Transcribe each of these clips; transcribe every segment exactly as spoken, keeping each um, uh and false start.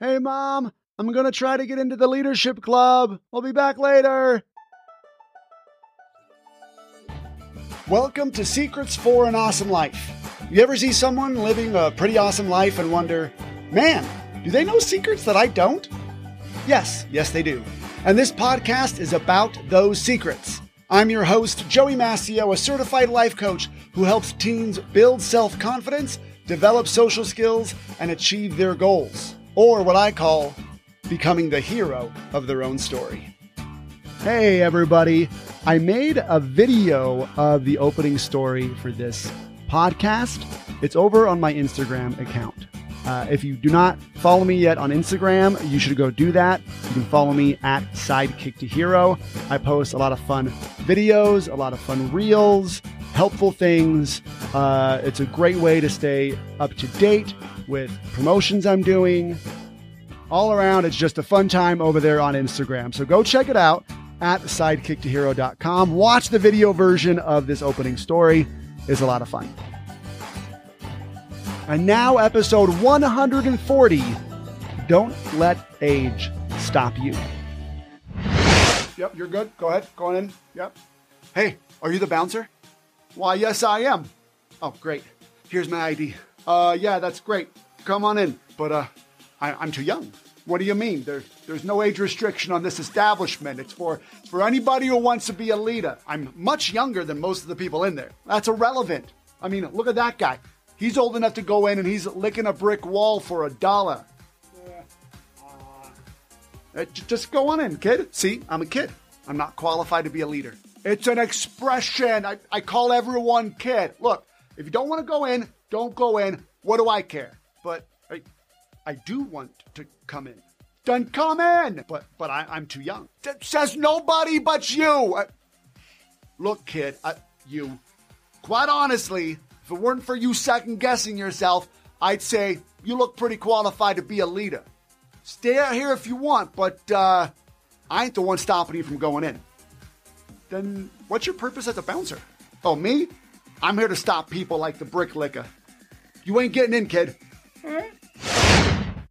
Hey, Mom, I'm going to try to get into the leadership club. I'll be back later. Welcome to Secrets for an Awesome Life. You ever see someone living a pretty awesome life and wonder, man, do they know secrets that I don't? Yes, yes, they do. And this podcast is about those secrets. I'm your host, Joey Mascio, a certified life coach who helps teens build self-confidence, develop social skills, and achieve their goals, or what I call becoming the hero of their own story. Hey, everybody. I made a video of the opening story for this podcast. It's over on my Instagram account. Uh, if you do not follow me yet on Instagram, you should go do that. You can follow me at Sidekick to Hero. I post a lot of fun videos, a lot of fun reels, helpful things. Uh, it's a great way to stay up to date with promotions I'm doing. All around, it's just a fun time over there on Instagram. So go check it out at sidekick to hero dot com. Watch the video version of this opening story. It's a lot of fun. And now episode one hundred forty, Don't Let Age Stop You. Yep, you're good. Go ahead. Go on in. Yep. Hey, are you the bouncer? Why, yes, I am. Oh, great. Here's my I D. Uh, yeah, that's great. Come on in. But uh, I, I'm too young. What do you mean? There, there's no age restriction on this establishment. It's for, it's for anybody who wants to be a leader. I'm much younger than most of the people in there. That's irrelevant. I mean, look at that guy. He's old enough to go in and he's licking a brick wall for a dollar. Yeah. Uh, j- just go on in, kid. See, I'm a kid. I'm not qualified to be a leader. It's an expression. I, I call everyone kid. Look, if you don't want to go in, don't go in. What do I care? But I, I do want to come in. Then come in. But but I, I'm too young. T- says nobody but you. I, look, kid, I, you, quite honestly, if it weren't for you second-guessing yourself, I'd say you look pretty qualified to be a leader. Stay out here if you want, but uh, I ain't the one stopping you from going in. Then what's your purpose as a bouncer? Oh, me? I'm here to stop people like the brick licker. You ain't getting in, kid.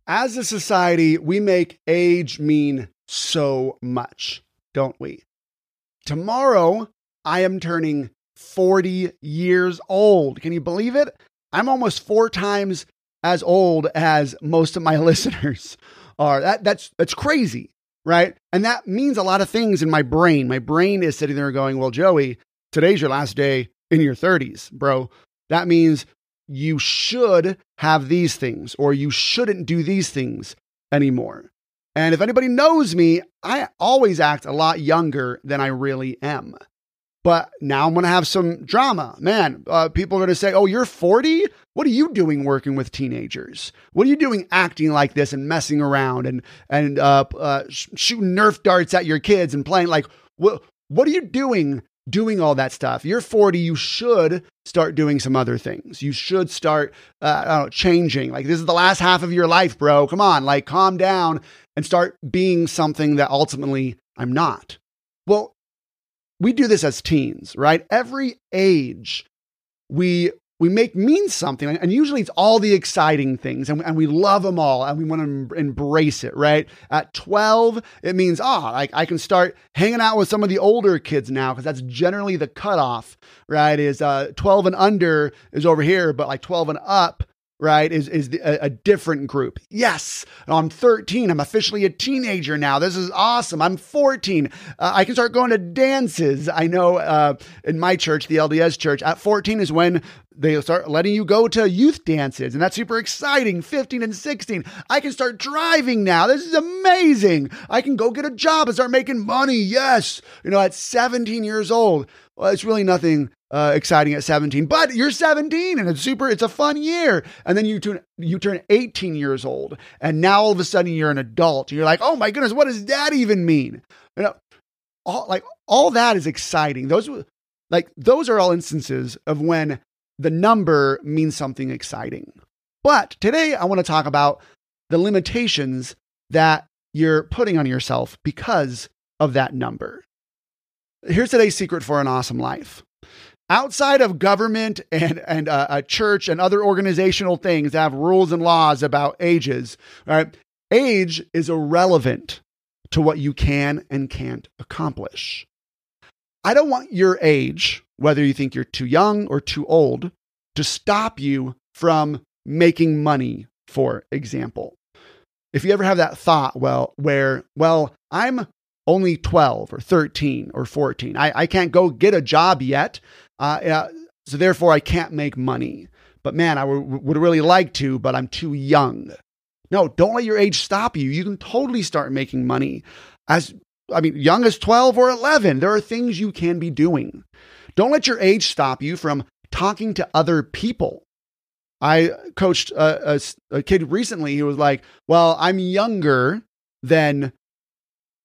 As a society, we make age mean so much, don't we? Tomorrow, I am turning forty years old. Can you believe it? I'm almost four times as old as most of my listeners are. That that's that's crazy, right? And that means a lot of things in my brain. My brain is sitting there going, well, Joey, today's your last day in your thirties, bro. That means you should have these things or you shouldn't do these things anymore. And if anybody knows me, I always act a lot younger than I really am. But now I'm going to have some drama. Man, uh, people are going to say, oh, you're forty? What are you doing working with teenagers? What are you doing acting like this and messing around and and uh, uh, sh- shooting Nerf darts at your kids and playing? Like, wh- what are you doing doing all that stuff? You're forty. You should start doing some other things. You should start uh, I don't know, changing. Like, this is the last half of your life, bro. Come on, like, calm down and start being something that ultimately I'm not. Well, we do this as teens, right? Every age we we make mean something, and usually it's all the exciting things, and, and we love them all, and we want to embrace it, right? At twelve, it means, ah, oh, I, I can start hanging out with some of the older kids now, because that's generally the cutoff, right? Is uh, twelve and under is over here, but like twelve and up, right, is is the, a, a different group. Yes, I'm thirteen. I'm officially a teenager now. This is awesome. I'm fourteen. Uh, I can start going to dances. I know uh, in my church, the L D S church, at fourteen is when they start letting you go to youth dances, and that's super exciting. fifteen and sixteen. I can start driving now. This is amazing. I can go get a job and start making money. Yes. You know, at seventeen years old, well, it's really nothing Uh, exciting at seventeen, but you're seventeen and it's super, it's a fun year. And then you turn, you turn eighteen years old and now all of a sudden you're an adult. You're like, oh my goodness, what does that even mean? You know, all, like all that is exciting. Those like, those are all instances of when the number means something exciting. But today I want to talk about the limitations that you're putting on yourself because of that number. Here's today's secret for an awesome life. Outside of government and, and uh, a church and other organizational things that have rules and laws about ages, right? Age is irrelevant to what you can and can't accomplish. I don't want your age, whether you think you're too young or too old, to stop you from making money, for example. If you ever have that thought, well, where, well, I'm only twelve or thirteen or fourteen. I, I can't go get a job yet. Uh, uh, so therefore I can't make money. But man, I w- would really like to, but I'm too young. No, don't let your age stop you. You can totally start making money as, I mean, young as twelve or eleven. There are things you can be doing. Don't let your age stop you from talking to other people. I coached a, a, a kid recently. He was like, well, I'm younger than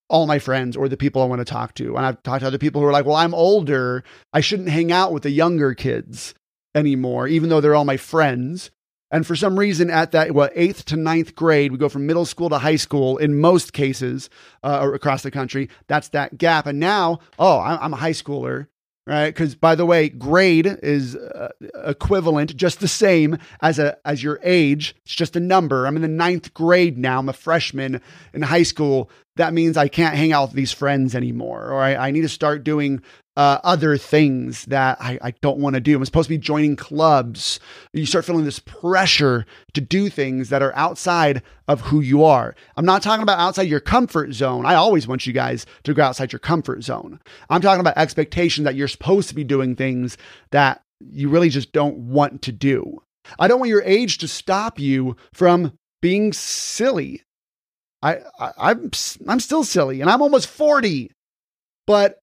all my friends or the people I want to talk to. And I've talked to other people who are like, well, I'm older. I shouldn't hang out with the younger kids anymore, even though they're all my friends. And for some reason at that, well, eighth to ninth grade, we go from middle school to high school in most cases uh, across the country. That's that gap. And now, oh, I'm a high schooler. Right, because by the way, grade is uh, equivalent, just the same as a as your age. It's just a number. I'm in the ninth grade now. I'm a freshman in high school. That means I can't hang out with these friends anymore, or I, I need to start doing uh, other things that I, I don't want to do. I'm supposed to be joining clubs. You start feeling this pressure to do things that are outside of who you are. I'm not talking about outside your comfort zone. I always want you guys to go outside your comfort zone. I'm talking about expectation that you're supposed to be doing things that you really just don't want to do. I don't want your age to stop you from being silly. I, I I'm I'm still silly and I'm almost forty, but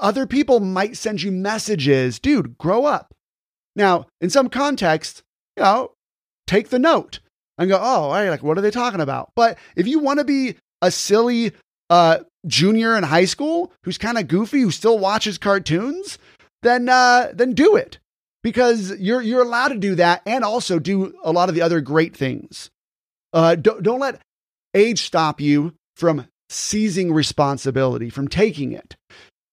other people might send you messages, dude, grow up. Now, in some context, you know, take the note and go, oh, all right, like, what are they talking about? But if you want to be a silly uh, junior in high school who's kind of goofy, who still watches cartoons, then uh, then do it, because you're you're allowed to do that and also do a lot of the other great things. Uh, don't don't let age stop you from seizing responsibility, from taking it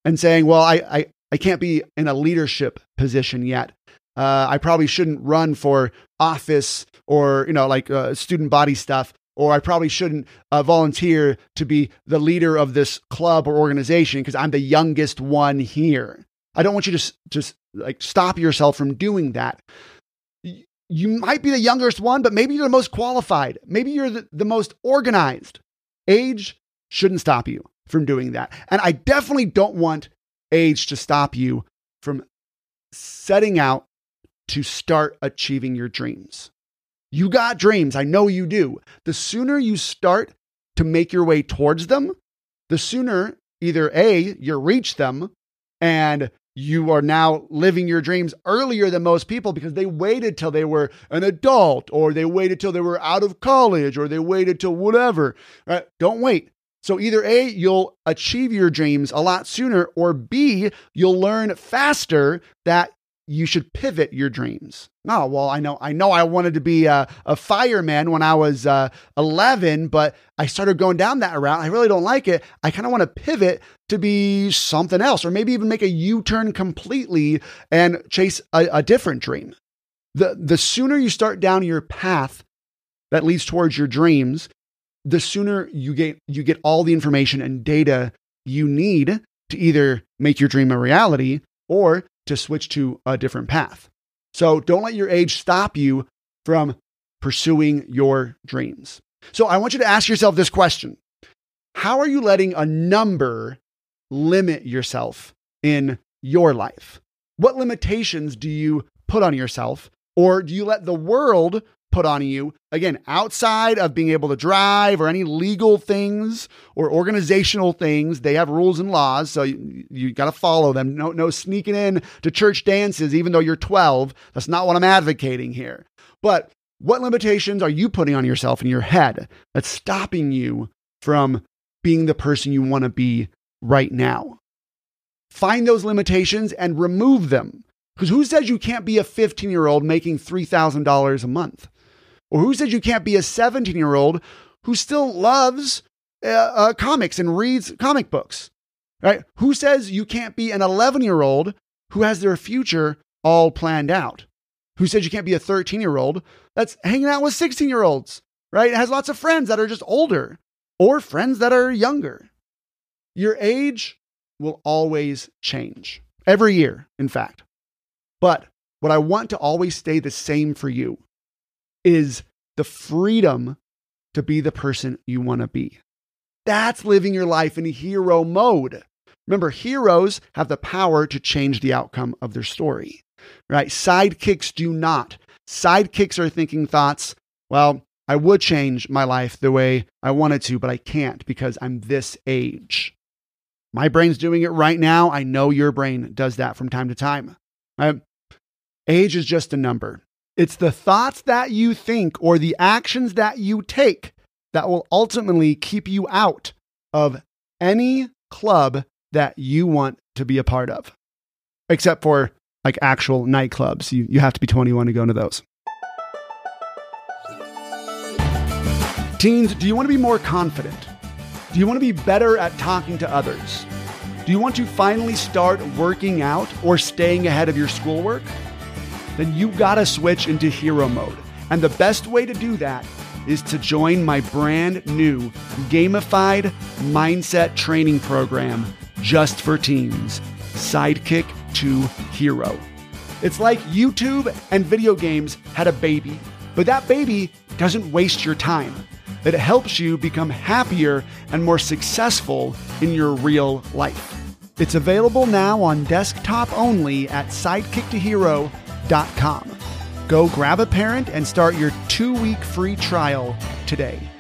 and saying, well, I, I, I can't be in a leadership position yet. Uh, I probably shouldn't run for office or, you know, like uh, student body stuff, or I probably shouldn't uh, volunteer to be the leader of this club or organization because I'm the youngest one here. I don't want you to s- just like stop yourself from doing that. You might be the youngest one, but maybe you're the most qualified. Maybe you're the, the most organized. Age shouldn't stop you from doing that. And I definitely don't want age to stop you from setting out to start achieving your dreams. You got dreams. I know you do. The sooner you start to make your way towards them, the sooner either A, you reach them, and you are now living your dreams earlier than most people because they waited till they were an adult, or they waited till they were out of college, or they waited till whatever. Right? Don't wait. So either A, you'll achieve your dreams a lot sooner, or B, you'll learn faster that you should pivot your dreams. Oh, well, I know, I know I wanted to be a, a fireman when I was uh, eleven, but I started going down that route. I really don't like it. I kind of want to pivot to be something else, or maybe even make a U-turn completely and chase a, a different dream. The, the sooner you start down your path that leads towards your dreams, the sooner you get, you get all the information and data you need to either make your dream a reality or to switch to a different path. So don't let your age stop you from pursuing your dreams. So I want you to ask yourself this question. How are you letting a number limit yourself in your life? What limitations do you put on yourself, or do you let the world put on you? Again, outside of being able to drive or any legal things or organizational things, they have rules and laws. So you, you got to follow them. No, no sneaking in to church dances, even though you're twelve. That's not what I'm advocating here. But what limitations are you putting on yourself in your head that's stopping you from being the person you want to be right now? Find those limitations and remove them. Because who says you can't be a fifteen year old making three thousand dollars a month? Or who says you can't be a seventeen year old who still loves uh, uh, comics and reads comic books, right? Who says you can't be an eleven year old who has their future all planned out? Who says you can't be a thirteen year old that's hanging out with sixteen year olds right? It has lots of friends that are just older or friends that are younger. Your age will always change every year, in fact. But what I want to always stay the same for you is the freedom to be the person you want to be. That's living your life in hero mode. Remember, heroes have the power to change the outcome of their story, right? Sidekicks do not. Sidekicks are thinking thoughts, well, I would change my life the way I wanted to, but I can't because I'm this age. My brain's doing it right now. I know your brain does that from time to time. Right? Age is just a number. It's the thoughts that you think or the actions that you take that will ultimately keep you out of any club that you want to be a part of, except for like actual nightclubs. You, you have to be twenty-one to go into those. Teens, do you want to be more confident? Do you want to be better at talking to others? Do you want to finally start working out or staying ahead of your schoolwork? Then you gotta switch into hero mode. And the best way to do that is to join my brand new gamified mindset training program just for teens, Sidekick to Hero. It's like YouTube and video games had a baby, but that baby doesn't waste your time. It helps you become happier and more successful in your real life. It's available now on desktop only at sidekick to hero dot com. Go grab a parent and start your two-week free trial today.